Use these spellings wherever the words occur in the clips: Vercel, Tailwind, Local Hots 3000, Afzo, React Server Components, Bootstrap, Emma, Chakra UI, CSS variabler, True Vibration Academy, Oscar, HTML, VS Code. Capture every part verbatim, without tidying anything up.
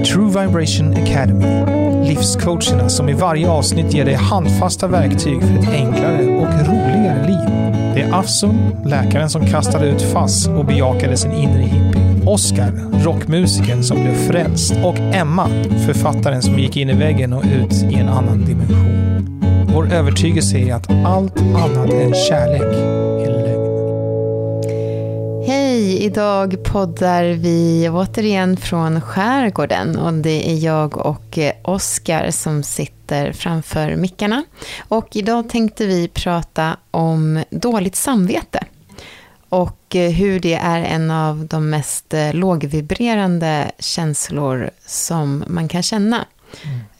med True Vibration Academy. Livscoacherna som i varje avsnitt ger dig handfasta verktyg för ett enklare och roligare liv. Det är Afzo, läkaren som kastade ut fass och bejakade sin inre hippie. Oscar, rockmusikern som blev frälst. Och Emma, författaren som gick in i väggen och ut i en annan dimension. Vår övertygelse är att allt annat än kärlek är lögn. Hej, idag poddar vi återigen från skärgården. Och det är jag och Oscar som sitter framför mickarna, och idag tänkte vi prata om dåligt samvete och hur det är en av de mest lågvibrerande känslor som man kan känna.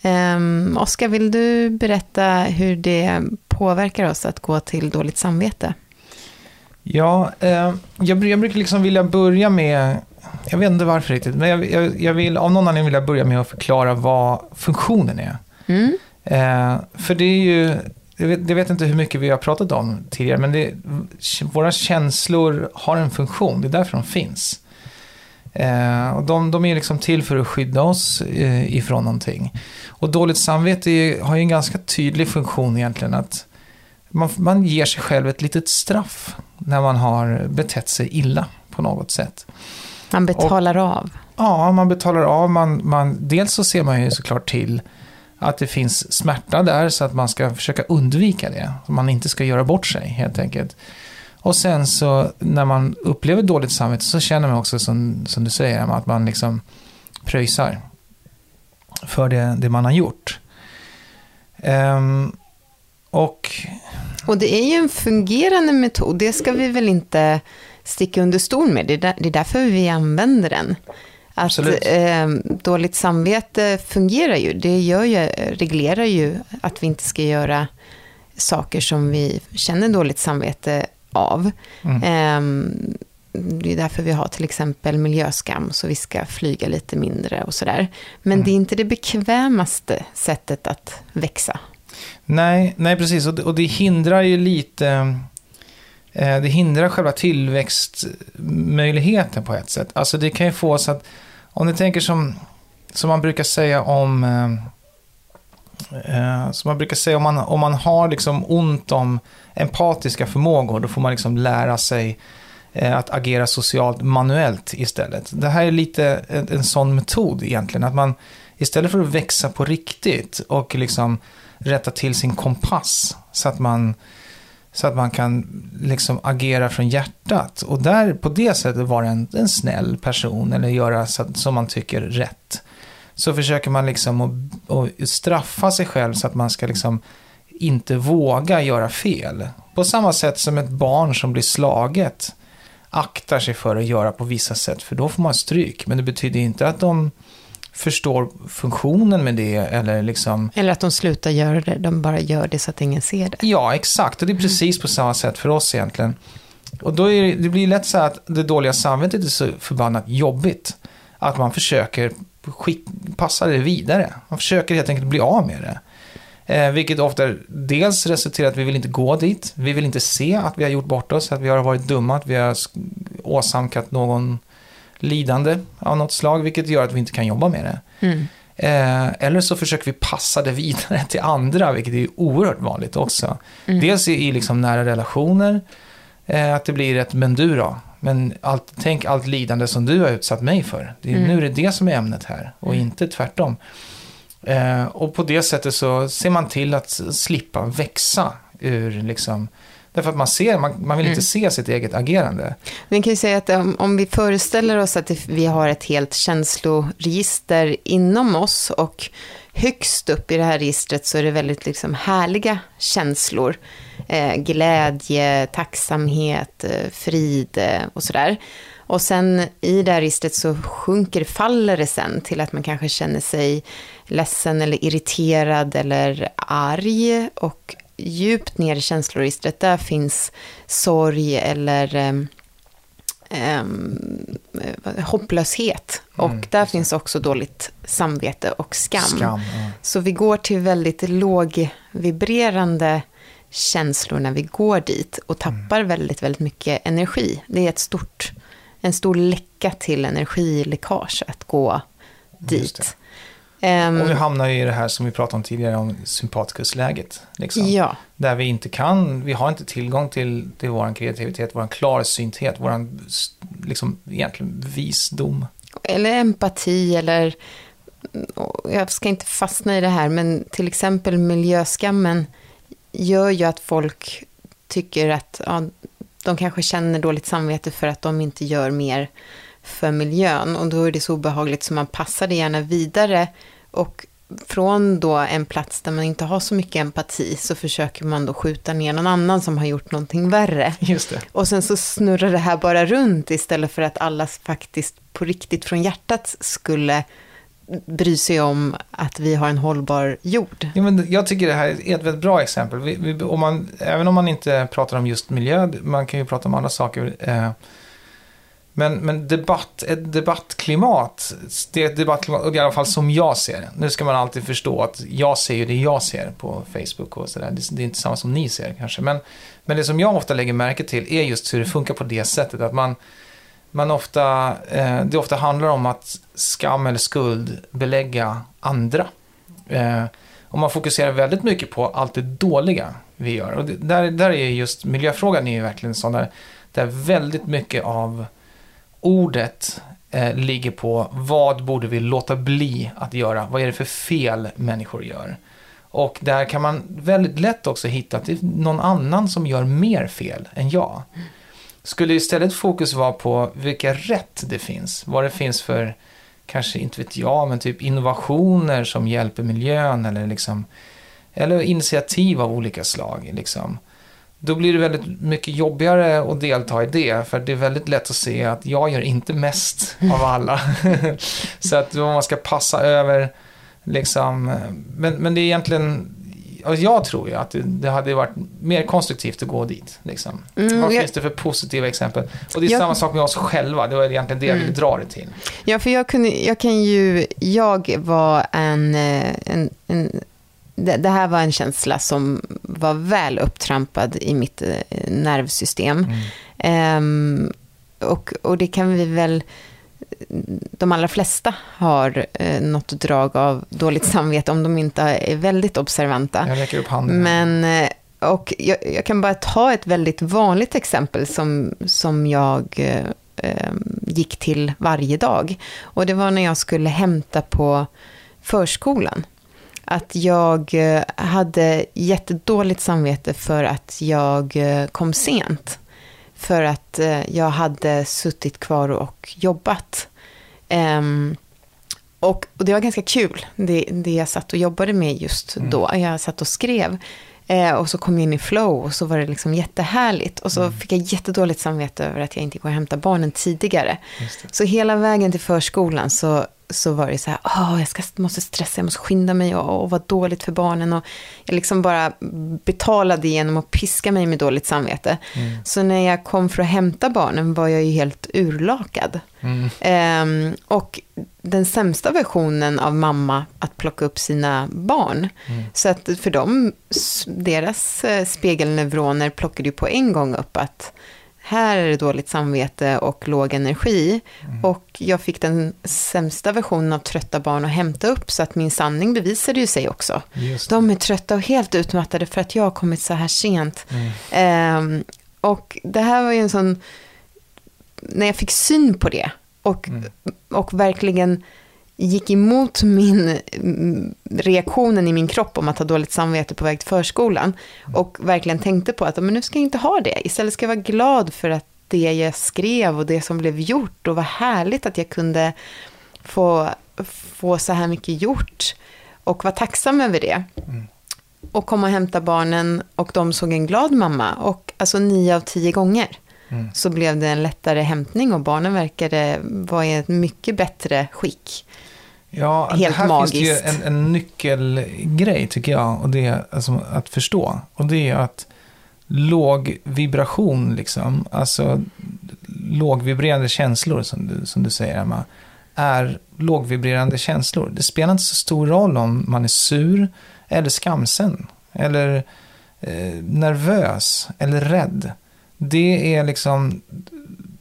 Mm. um, Oskar, vill du berätta hur det påverkar oss att gå till dåligt samvete? Ja, eh, jag, jag brukar liksom vilja börja med, jag vet inte varför riktigt, men jag, jag, jag vill av någon anledning vilja börja med att förklara vad funktionen är. Mm. Eh, för det är ju, jag vet, jag vet inte hur mycket vi har pratat om tidigare, men det, våra känslor har en funktion, det är därför de finns. Eh, och de, de är liksom till för att skydda oss eh, ifrån någonting. Och dåligt samvete är, har ju en ganska tydlig funktion egentligen, att man, man ger sig själv ett litet straff när man har betett sig illa på något sätt. Man betalar och, av. Ja, man betalar av. Man, man, dels så ser man ju såklart till att det finns smärta där, så att man ska försöka undvika det. Man inte ska göra bort sig helt enkelt. Och sen så när man upplever dåligt samvete så känner man också som, som du säger, att man liksom pröjsar för det, det man har gjort. Um, och... och det är ju en fungerande metod. Det ska vi väl inte sticka under stol med. Det är, där, det är därför vi använder den. Att eh, dåligt samvete fungerar ju. Det gör ju, reglerar ju att vi inte ska göra saker som vi känner dåligt samvete av. Mm. Eh, det är därför vi har till exempel miljöskam, så vi ska flyga lite mindre och sådär. Men mm. det är inte det bekvämaste sättet att växa. Nej, nej precis. Och det, och det hindrar ju lite... Det hindrar själva tillväxtmöjligheten på ett sätt. Alltså det kan ju få så att, om ni tänker som, som man brukar säga om eh, som man brukar säga om man, om man har liksom ont om empatiska förmågor, då får man liksom lära sig eh, att agera socialt manuellt istället. Det här är lite en, en sån metod egentligen, att man istället för att växa på riktigt och liksom rätta till sin kompass så att man Så att man kan liksom agera från hjärtat. Och där på det sättet vara en, en snäll person. Eller göra så att, som man tycker rätt. Så försöker man liksom att, att straffa sig själv. Så att man ska liksom inte våga göra fel. På samma sätt som ett barn som blir slaget. Aktar sig för att göra på vissa sätt. För då får man stryk. Men det betyder inte att de förstår funktionen med det, eller liksom... Eller att de slutar göra det, de bara gör det så att ingen ser det. Ja, exakt. Och det är precis på samma sätt för oss egentligen. Och då är det, det blir lätt så att det dåliga samvetet är så förbannat jobbigt att man försöker skick, passa det vidare. Man försöker helt enkelt bli av med det. Eh, vilket ofta dels resulterar att vi vill inte gå dit. Vi vill inte se att vi har gjort bort oss, att vi har varit dumma, att vi har åsamkat någon lidande av något slag, vilket gör att vi inte kan jobba med det. Mm. Eh, eller så försöker vi passa det vidare till andra, vilket är oerhört vanligt också. Mm. Dels i liksom nära relationer, eh, att det blir ett men du då, men allt, tänk allt lidande som du har utsatt mig för. Det är, mm. Nu är det det som är ämnet här och mm. inte tvärtom. Eh, och på det sättet så ser man till att slippa växa ur liksom... Därför att man ser, man, man vill inte mm. se sitt eget agerande. Vi kan ju säga att om, om vi föreställer oss att vi har ett helt känsloregister inom oss, och högst upp i det här registret så är det väldigt liksom härliga känslor. Eh, glädje, tacksamhet, frid och sådär. Och sen i det här registret så sjunker, faller det sen till att man kanske känner sig ledsen eller irriterad eller arg, och djupt ner i känsloregistret där finns sorg eller eh, eh, hopplöshet, mm, och där finns också dåligt samvete och skam, skam ja. Så vi går till väldigt lågvibrerande känslor när vi går dit, och tappar mm. väldigt, väldigt mycket energi. Det är ett stort, en stor läcka till energiläckage att gå dit. Um, och vi hamnar ju i det här som vi pratade om tidigare, om sympatikusläget. Liksom. Ja. Där vi inte kan, vi har inte tillgång till, till vår kreativitet, vår klarsynthet, vår liksom, egentligen visdom. Eller empati, eller jag ska inte fastna i det här, men till exempel miljöskammen gör ju att folk tycker att ja, de kanske känner dåligt samvete för att de inte gör mer för miljön, och då är det så obehagligt så man passar det gärna vidare, och från då en plats där man inte har så mycket empati så försöker man då skjuta ner någon annan som har gjort någonting värre. Just det. Och sen så snurrar det här bara runt istället för att alla faktiskt på riktigt från hjärtat skulle bry sig om att vi har en hållbar jord. Ja, men jag tycker det här är ett väldigt bra exempel. Vi, vi, om man, även om man inte pratar om just miljö, man kan ju prata om andra saker. Eh, Men, men debatt, ett debattklimat, det är ett debattklimat, i alla fall som jag ser det. Nu ska man alltid förstå att jag ser ju det jag ser på Facebook och sådär. Det, det är inte samma som ni ser kanske. Men, men det som jag ofta lägger märke till är just hur det funkar på det sättet. Att man, man ofta, eh, det ofta handlar om att skam eller skuld belägga andra. Eh, och man fokuserar väldigt mycket på allt det dåliga vi gör. Och det, där, där är just miljöfrågan är ju verkligen sån där, där väldigt mycket av ordet eh, ligger på vad borde vi låta bli att göra? Vad är det för fel människor gör? Och där kan man väldigt lätt också hitta att det är någon annan som gör mer fel än jag. Skulle istället fokus vara på vilka rätt det finns. Vad det finns för, kanske inte vet jag, men typ innovationer som hjälper miljön eller, liksom, eller initiativ av olika slag liksom. Då blir det väldigt mycket jobbigare att delta i det, för det är väldigt lätt att se att jag gör inte mest av alla. Så att man ska passa över liksom, men, men det är egentligen, jag tror ju att det, det hade varit mer konstruktivt att gå dit liksom. Mm, vad jag, finns det för positiva exempel? Och det är jag, samma sak med oss själva, det var egentligen det jag ville dra det till. Ja, för jag, kunde, jag kan ju, jag var en, en, en det här var en känsla som var väl upptrampad i mitt nervsystem. Mm. Um, och, och det kan vi väl, de allra flesta har eh, något drag av dåligt samvete om de inte är väldigt observanta. Jag räcker upp handen. Men, och jag, jag kan bara ta ett väldigt vanligt exempel som, som jag eh, gick till varje dag. Och det var när jag skulle hämta på förskolan. Att jag hade jättedåligt samvete för att jag kom sent. För att jag hade suttit kvar och jobbat. Um, och, och det var ganska kul, det, det jag satt och jobbade med just då. Mm. Jag satt och skrev. Eh, och så kom jag in i flow och så var det liksom jättehärligt. Och så mm. fick jag jättedåligt samvete över att jag inte gick och hämtade barnen tidigare. Så hela vägen till förskolan så... så var det så här, åh, jag ska, måste stressa, jag måste skynda mig och, och vad dåligt för barnen. Och jag liksom bara betalade genom att piska mig med dåligt samvete. Mm. Så när jag kom för att hämta barnen var jag ju helt urlakad. Mm. Ehm, och den sämsta versionen av mamma att plocka upp sina barn. Mm. Så att för dem, deras spegelneuroner plockade ju på en gång upp att här är det dåligt samvete och låg energi. Mm. Och jag fick den sämsta versionen av trötta barn att hämta upp. Så att min sanning bevisade ju sig också. De är trötta och helt utmattade för att jag har kommit så här sent. Mm. Eh, och det här var ju en sån... När jag fick syn på det. Och, mm. och verkligen gick emot min reaktionen i min kropp om att ha dåligt samvete på väg till förskolan och verkligen tänkte på att men nu ska jag inte ha det, istället ska jag vara glad för att det jag skrev och det som blev gjort och vad härligt att jag kunde få, få så här mycket gjort och vara tacksam över det. Mm. Och komma och hämta barnen och de såg en glad mamma och alltså nio av tio gånger Mm. så blev det en lättare hämtning och barnen verkade vara i ett mycket bättre skick. Ja, helt det här magiskt. Finns ju en, en nyckelgrej tycker jag, och det är alltså att förstå, och det är att låg vibration liksom, alltså lågvibrerande känslor som du, som du säger Emma, är lågvibrerande känslor. Det spelar inte så stor roll om man är sur eller skamsen eller eh, nervös eller rädd. Det är liksom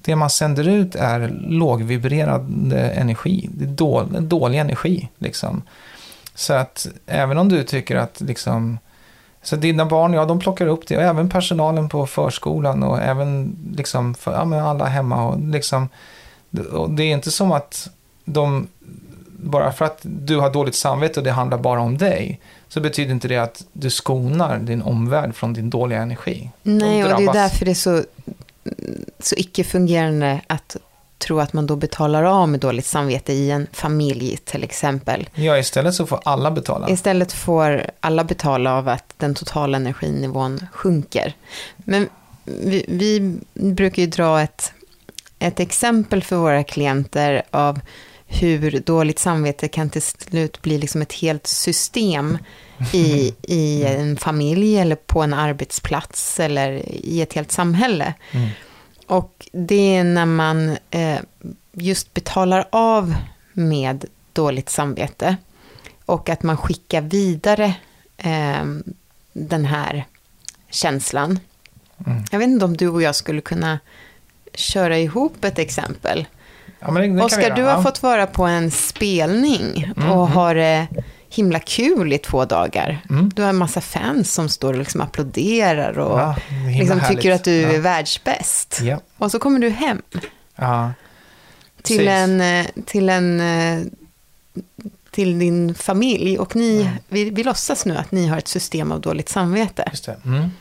det man sänder ut är lågvibrerande energi. Det är dålig, dålig energi liksom. Så att även om du tycker att liksom, så dina barn, ja, de plockar upp det, och även personalen på förskolan och även liksom för, ja, men alla hemma och liksom, och det är inte som att de, bara för att du har dåligt samvete och det handlar bara om dig, så betyder inte det att du skonar din omvärld från din dåliga energi. Nej, de och det är därför det är så, så icke-fungerande att tro att man då betalar av med dåligt samvete i en familj till exempel. Ja, istället så får alla betala. Istället får alla betala av att den totala energinivån sjunker. Men vi, vi brukar ju dra ett, ett exempel för våra klienter av hur dåligt samvete kan till slut bli liksom ett helt system i, i en familj eller på en arbetsplats eller i ett helt samhälle. Mm. Och det är när man eh, just betalar av med dåligt samvete och att man skickar vidare eh, den här känslan. Mm. Jag vet inte om du och jag skulle kunna köra ihop ett exempel. Ja, men det, det Oscar, du har fått vara på en spelning mm, och mm. har eh, himla kul i två dagar. Mm. Du har en massa fans som står och liksom applåderar och ja, liksom tycker att du ja. är världsbäst. Ja. Och så kommer du hem ja. till, en, till, en, till din familj och ni, mm. vi, vi låtsas nu att ni har ett system av dåligt samvete. Just det. Mm.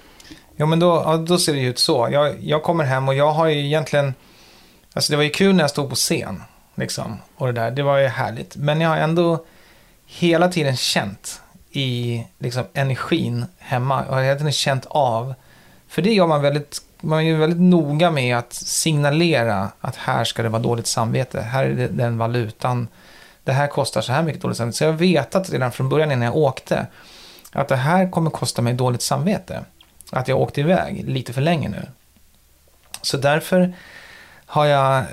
Jo, men då, ja, då ser det ut så. Jag, jag kommer hem och jag har ju egentligen, alltså det var ju kul när jag stod på scen liksom, och det där, det var ju härligt. Men jag har ändå hela tiden känt i liksom energin hemma. Jag har hela tiden känt av. För det gör man väldigt, man är väldigt noga med att signalera att här ska det vara dåligt samvete. Här är den valutan. Det här kostar så här mycket dåligt samvete. Så jag vet att redan från början innan jag åkte att det här kommer kosta mig dåligt samvete. Att jag åkte iväg lite för länge nu. Så därför har jag,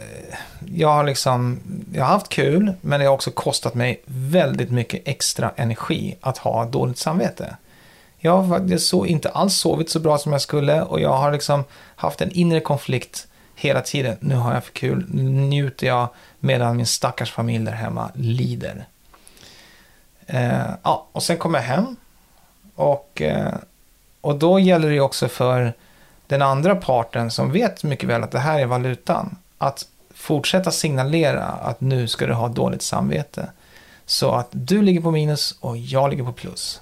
jag har liksom, jag har haft kul, men det har också kostat mig väldigt mycket extra energi att ha dåligt samvete. Jag har faktiskt så, inte alls sovit så bra som jag skulle, och jag har liksom haft en inre konflikt hela tiden. Nu har jag för kul, nu njuter jag medan min stackars familj där hemma lider. Eh, ja, och sen kommer jag hem och, eh, och då gäller det också för den andra parten som vet mycket väl att det här är valutan, att fortsätta signalera att nu ska du ha dåligt samvete. Så att du ligger på minus och jag ligger på plus.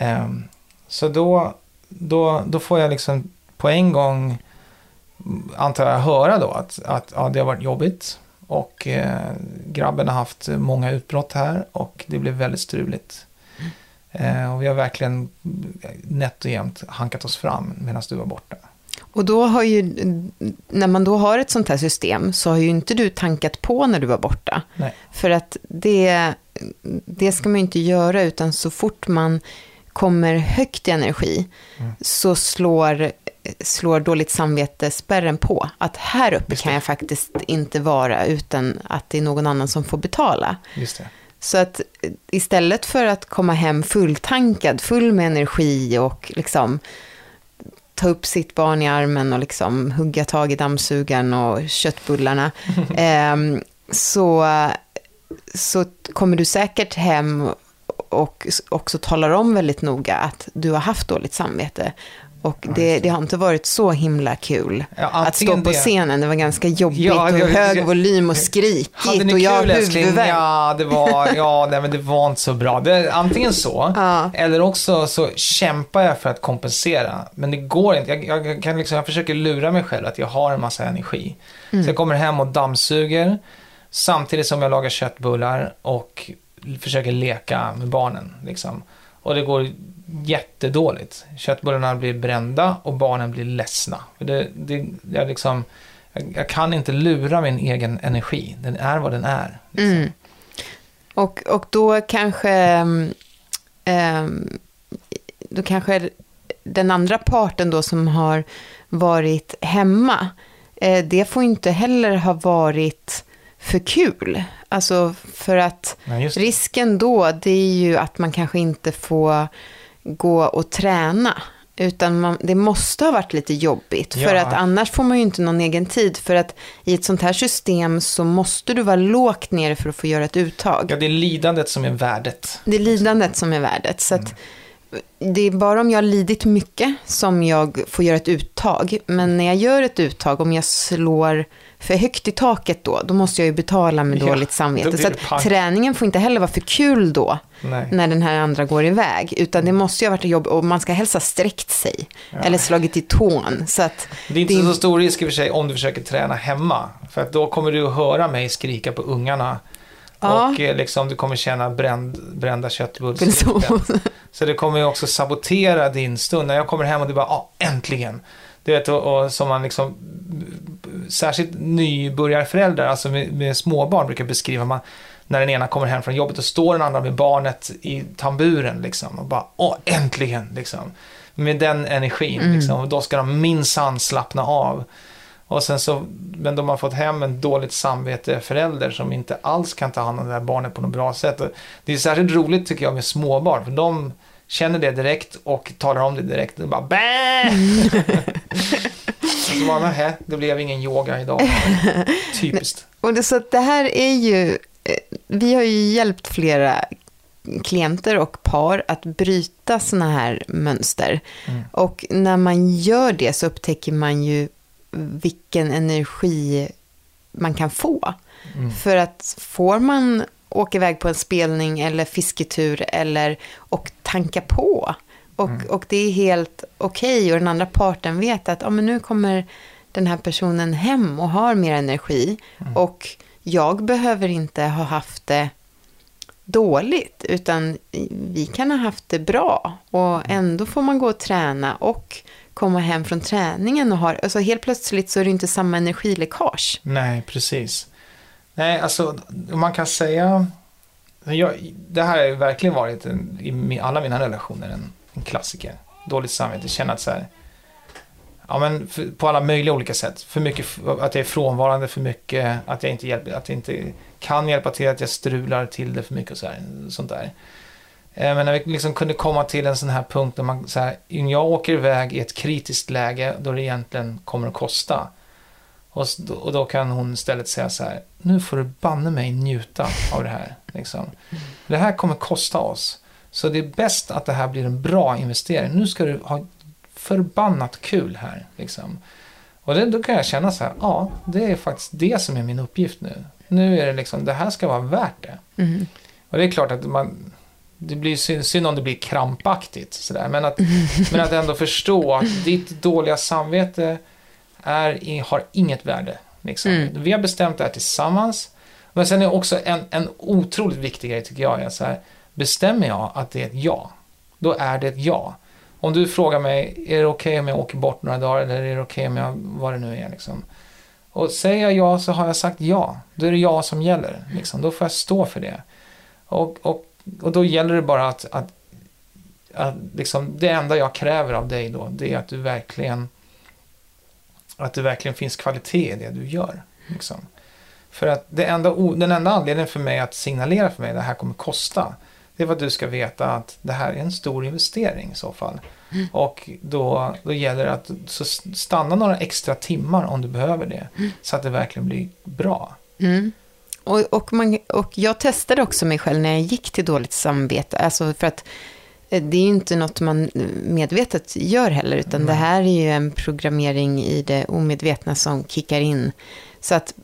Um, så då, då, då får jag liksom på en gång, antar jag, höra då att, att ja, det har varit jobbigt och eh, grabben har haft många utbrott här och det blev väldigt struligt. Och vi har verkligen nätt och jämnt hankat oss fram medan du var borta. Och då har ju, när man då har ett sånt här system, så har ju inte du tankat på när du var borta. Nej. För att det, det ska man ju inte göra, utan så fort man kommer högt i energi mm. så slår, slår dåligt samvete spärren på. Att här uppe kan jag faktiskt inte vara utan att det är någon annan som får betala. Just det. Så att istället för att komma hem fulltankad, full med energi och liksom ta upp sitt barn i armen och liksom hugga tag i dammsugaren och köttbullarna eh, så, så kommer du säkert hem och också talar om väldigt noga att du har haft dåligt samvete. Och det, det har inte varit så himla kul ja, att stå på det. Scenen. Det var ganska jobbigt ja, och hög jag, volym och skrikigt. Och jag huvudvärk. Ja, det var, ja nej, men det var inte så bra. Det, antingen så, ja. Eller också så kämpar jag för att kompensera. Men det går inte. Jag, jag, kan liksom, jag försöker lura mig själv att jag har en massa energi. Mm. Så jag kommer hem och dammsuger samtidigt som jag lagar köttbullar och försöker leka med barnen liksom. Och det går jättedåligt. Köttbullarna blir brända och barnen blir ledsna. Det, det, jag, liksom, jag, jag kan inte lura min egen energi. Den är vad den är. Liksom. Mm. Och, och då kanske eh, då kanske den andra parten då som har varit hemma, eh, det får inte heller ha varit för kul. Alltså för att ja, risken då, det är ju att man kanske inte får gå och träna utan man, det måste ha varit lite jobbigt, ja. För att annars får man ju inte någon egen tid, för att i ett sånt här system så måste du vara lågt nere för att få göra ett uttag. Ja, det är lidandet som är värdet. Det är lidandet som är värdet, så att mm. det är bara om jag har lidit mycket som jag får göra ett uttag, men när jag gör ett uttag, om jag slår för högt i taket då, då måste jag ju betala med dåligt ja, samvete. Då så att träningen får inte heller vara för kul då. Nej. När den här andra går iväg, utan det måste ju ha varit jobb, och man ska helst ha sträckt sig ja. Eller slagit i tån, så att det är inte det... så stor risk i för sig om du försöker träna hemma, för att då kommer du att höra mig skrika på ungarna ja. Och liksom du kommer känna bränd, brända köttbullar. Så det kommer ju också sabotera din stund när jag kommer hem och du bara ah, äntligen. Du vet, och, och som man liksom särskilt nybörjarföräldrar, alltså med, med småbarn brukar beskriva man, när den ena kommer hem från jobbet och står den andra med barnet i tamburen liksom, och bara, åh, äntligen liksom, med den energin mm. liksom, och då ska de minsann slappna av. Och sen så, men de har fått hem en dåligt samvete förälder som inte alls kan ta hand om det där barnet på något bra sätt. Och det är särskilt roligt tycker jag med småbarn, för de känner det direkt och talar om det direkt. Och bara, bäh! Så bara, nähä, det blev ingen yoga idag. Typiskt. Och det, så att det här är ju, vi har ju hjälpt flera klienter och par att bryta såna här mönster. Mm. Och när man gör det så upptäcker man ju vilken energi man kan få. Mm. För att får man åka iväg på en spelning eller fisketur eller, och tanka på. Och, mm. och det är helt okej okay, och den andra parten vet att ah, men nu kommer den här personen hem och har mer energi mm. och jag behöver inte ha haft det dåligt, utan vi kan ha haft det bra och ändå får man gå och träna och komma hem från träningen och ha, alltså helt plötsligt så är det inte samma energiläckage. Nej, precis. Nej, alltså man kan säga jag, det här har ju verkligen varit en, i alla mina relationer en, en klassiker. Dåligt samvete, känna att så här ja, men för, på alla möjliga olika sätt. För mycket, att jag är frånvarande för mycket, att jag inte, hjälp, att jag inte kan hjälpa till, att jag strular till det för mycket och så här, sånt där. Eh, men när vi liksom kunde komma till en sån här punkt där man, så här, jag åker iväg i ett kritiskt läge då det egentligen kommer att kosta. Och, och då kan hon istället säga så här, nu får du banne mig njuta av det här. Liksom. Det här kommer kosta oss. Så det är bäst att det här blir en bra investering. Nu ska du ha förbannat kul här liksom. Och det, då kan jag känna så här, ja, det är faktiskt det som är min uppgift nu. Nu är det liksom, det här ska vara värt det. Mm. Och det är klart att man, det blir synd om det blir krampaktigt sådär, men att, men att ändå förstå att ditt dåliga samvete är, har inget värde liksom. Mm. Vi har bestämt det här tillsammans. Men sen är också en, en otroligt viktig grej tycker jag är så här, bestämmer jag att det är ett ja, då är det ett ja. Om du frågar mig, är det okej okay om jag åker bort några dagar eller är det okej okay om jag, vad det nu är liksom. Och säger jag ja så har jag sagt ja. Då är det ja som gäller liksom. Då får jag stå för det. Och, och, och då gäller det bara att, att, att liksom, det enda jag kräver av dig då, det är att du verkligen att du verkligen finns kvalitet i det du gör liksom. För att det enda, den enda anledningen för mig att signalera för mig att det här kommer kosta, det är vad du ska veta att det här är en stor investering i så fall. Mm. Och då, då gäller det att så stanna några extra timmar om du behöver det. Mm. Så att det verkligen blir bra. Mm. Och, och, man, och jag testade också mig själv när jag gick till dåligt samvete. Alltså för att det är ju inte något man medvetet gör heller. Utan mm. det här är ju en programmering i det omedvetna som kickar in. Så att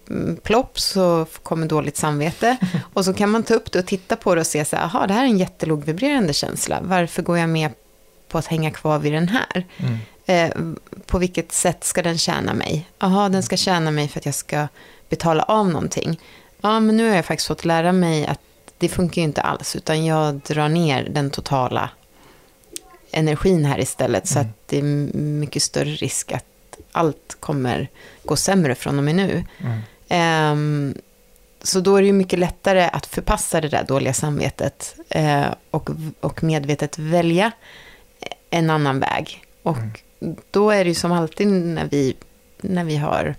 plopp så kommer dåligt samvete och så kan man ta upp det och titta på det och se så här, aha, det här är en jättelåg vibrerande känsla. Varför går jag med på att hänga kvar vid den här? Mm. Eh, på vilket sätt ska den tjäna mig? Aha, den ska tjäna mig för att jag ska betala av någonting. Ja, men nu har jag faktiskt fått lära mig att det funkar ju inte alls, utan jag drar ner den totala energin här istället så mm. att det är mycket större risk att allt kommer gå sämre från och med nu. Mm. Um, så då är det ju mycket lättare att förpassa det där dåliga samvetet uh, och, och medvetet välja en annan väg. Och mm. då är det ju som alltid när vi, när vi har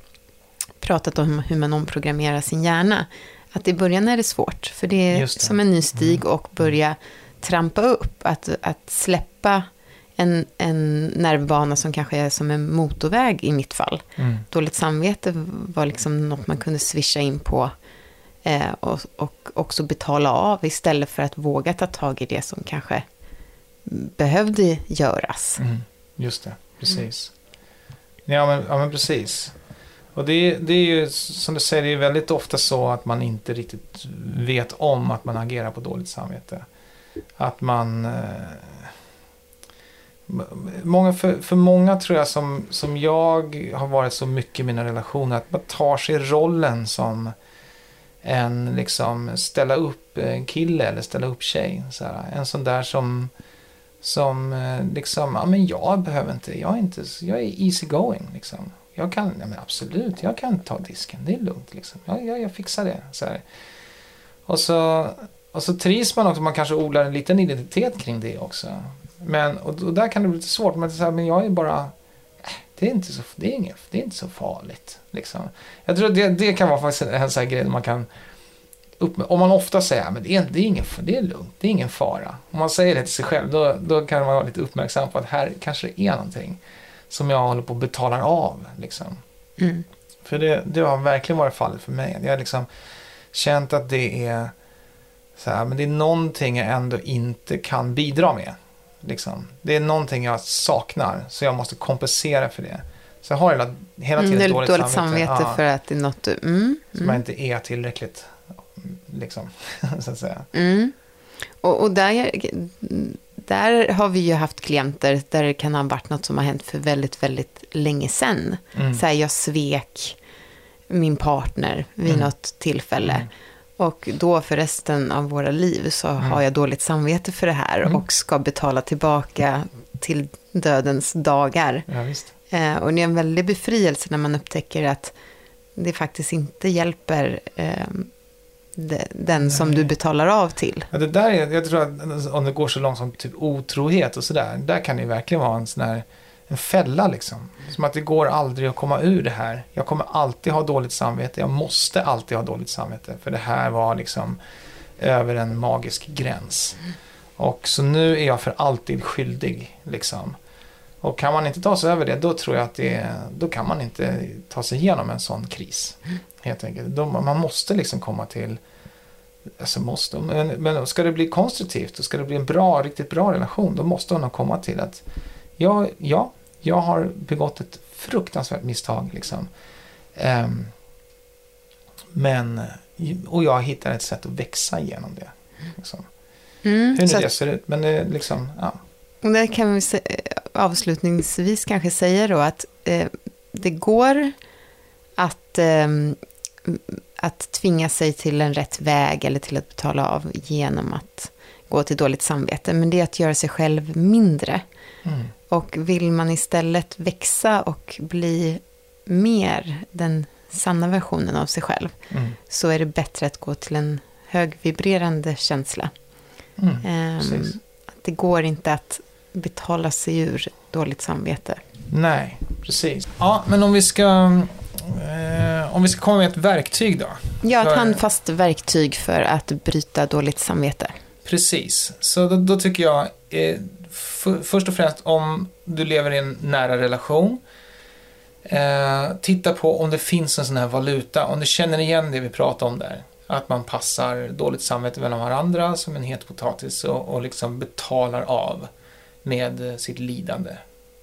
pratat om hur man omprogrammerar sin hjärna, att i början är det svårt. För det är som en ny stig mm. och börja trampa upp. Att, att släppa en, en nervbana som kanske är som en motorväg i mitt fall. Mm. Dåligt samvete var liksom något man kunde swisha in på eh, och, och också betala av istället för att våga ta tag i det som kanske behövde göras. Mm. Just det, precis. Mm. Ja, men, ja, men precis. Och det, det är ju, som du säger, det är väldigt ofta så att man inte riktigt vet om att man agerar på dåligt samvete. Att man... Eh, många, för, för många tror jag som, som jag har varit så mycket i mina relationer, att man tar sig rollen som en liksom ställa upp en kille eller ställa upp tjej. Så här. En sån där som... som liksom, ja men jag behöver inte, jag är inte, jag är easy going liksom. Jag kan, ja men absolut, jag kan ta disken, det är lugnt liksom. Jag, jag, jag fixar det, så här. Och så, och så trivs man också, man kanske odlar en liten identitet kring det också. Men, och, och där kan det bli lite svårt, men, så här, men jag är bara, det är inte så, det är inget, det är inte så farligt liksom. Jag tror att det, det kan vara faktiskt en sån här grej man kan upp, om man ofta säger men det är, det är ingen, det är lugnt, det är ingen fara. Om man säger det till sig själv, då, då kan man vara lite uppmärksam på att här kanske det är någonting som jag håller på att betala av. Liksom. Mm. För det, det har verkligen varit fallet för mig. Jag har liksom känt att det är så här, men det är någonting jag ändå inte kan bidra med. Liksom. Det är någonting jag saknar, så jag måste kompensera för det. Så jag har hela, hela tiden mm, dåligt, dåligt samvete. samvete för att det är något du, mm, mm. som jag inte är tillräckligt. Liksom, så att säga. Mm. Och, och där, där har vi ju haft klienter där det kan ha varit något som har hänt för väldigt, väldigt länge sedan. Mm. Så här, jag svek min partner vid mm. något tillfälle. Mm. Och då för resten av våra liv så mm. har jag dåligt samvete för det här mm. och ska betala tillbaka till dödens dagar. Ja, visst. Eh, och det är en väldig befrielse när man upptäcker att det faktiskt inte hjälper... Eh, den som du betalar av till. Ja, det där är, jag tror att om det går så långt som typ otrohet och sådär, där kan det ju verkligen vara en sån här en fälla liksom. Som att det går aldrig att komma ur det här. Jag kommer alltid ha dåligt samvete. Jag måste alltid ha dåligt samvete. För det här var liksom över en magisk gräns. Och så nu är jag för alltid skyldig liksom. Och kan man inte ta sig över det, då tror jag att det, då kan man inte ta sig igenom en sån kris. Helt enkelt. Då, man måste liksom komma till, alltså måste, men, men ska det bli konstruktivt och ska det bli en bra, riktigt bra relation, då måste man komma till att ja, ja jag har begått ett fruktansvärt misstag liksom. Um, men, och jag hittar ett sätt att växa igenom det. Liksom. Mm, Hur nu så det ser ut, men det liksom, ja. Och där kan vi se, avslutningsvis kanske säga då att eh, det går att, eh, att tvinga sig till en rätt väg eller till att betala av genom att gå till dåligt samvete. Men det är att göra sig själv mindre. Mm. Och vill man istället växa och bli mer den sanna versionen av sig själv mm. så är det bättre att gå till en högvibrerande känsla. Mm, eh, att det går inte att betala sig ur dåligt samvete. Nej, precis. Ja, men om vi ska eh, om vi ska komma med ett verktyg då. Ja, ett för, handfast verktyg för att bryta dåligt samvete. Precis. Så då, då tycker jag eh, för, först och främst om du lever i en nära relation, eh, titta på om det finns en sån här valuta, om du känner igen det vi pratar om där. Att man passar dåligt samvete mellan varandra som en het potatis och, och liksom betalar av med sitt lidande.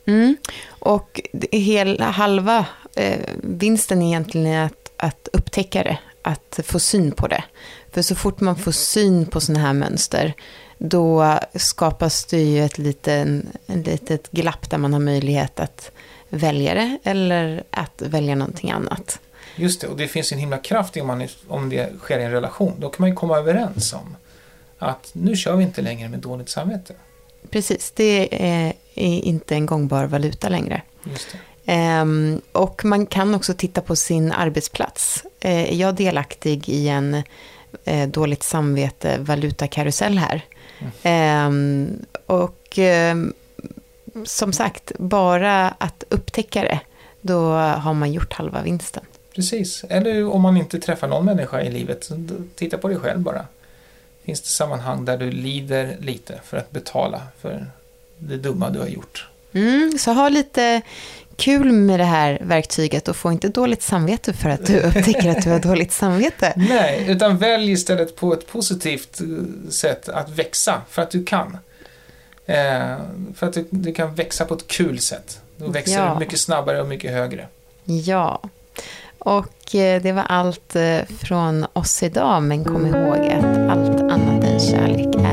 Mm. Och hela, halva eh, vinsten är egentligen att, att upptäcka det. Att få syn på det. För så fort man får syn på sådana här mönster, då skapas det ju ett liten, ett litet glapp där man har möjlighet att välja det eller att välja någonting annat. Just det, och det finns en himla kraft om, man, om det sker i en relation. Då kan man ju komma överens om att nu kör vi inte längre med dåligt samvete. Precis, det är inte en gångbar valuta längre. Just det. Ehm, och man kan också titta på sin arbetsplats. Ehm, är jag delaktig i en eh, dåligt samvete valutakarusell här? Mm. Ehm, och eh, som sagt, bara att upptäcka det, då har man gjort halva vinsten. Precis, eller om man inte träffar någon människa i livet, så titta på dig själv bara. Finns det sammanhang där du lider lite för att betala för det dumma du har gjort. Mm, så ha lite kul med det här verktyget och få inte dåligt samvete för att du upptäcker att du har dåligt samvete. Nej, utan välj istället på ett positivt sätt att växa för att du kan. Eh, för att du, du kan växa på ett kul sätt. Då växer ja. du mycket snabbare och mycket högre. Ja, och det var allt från oss idag, men kom ihåg att allt annat än kärlek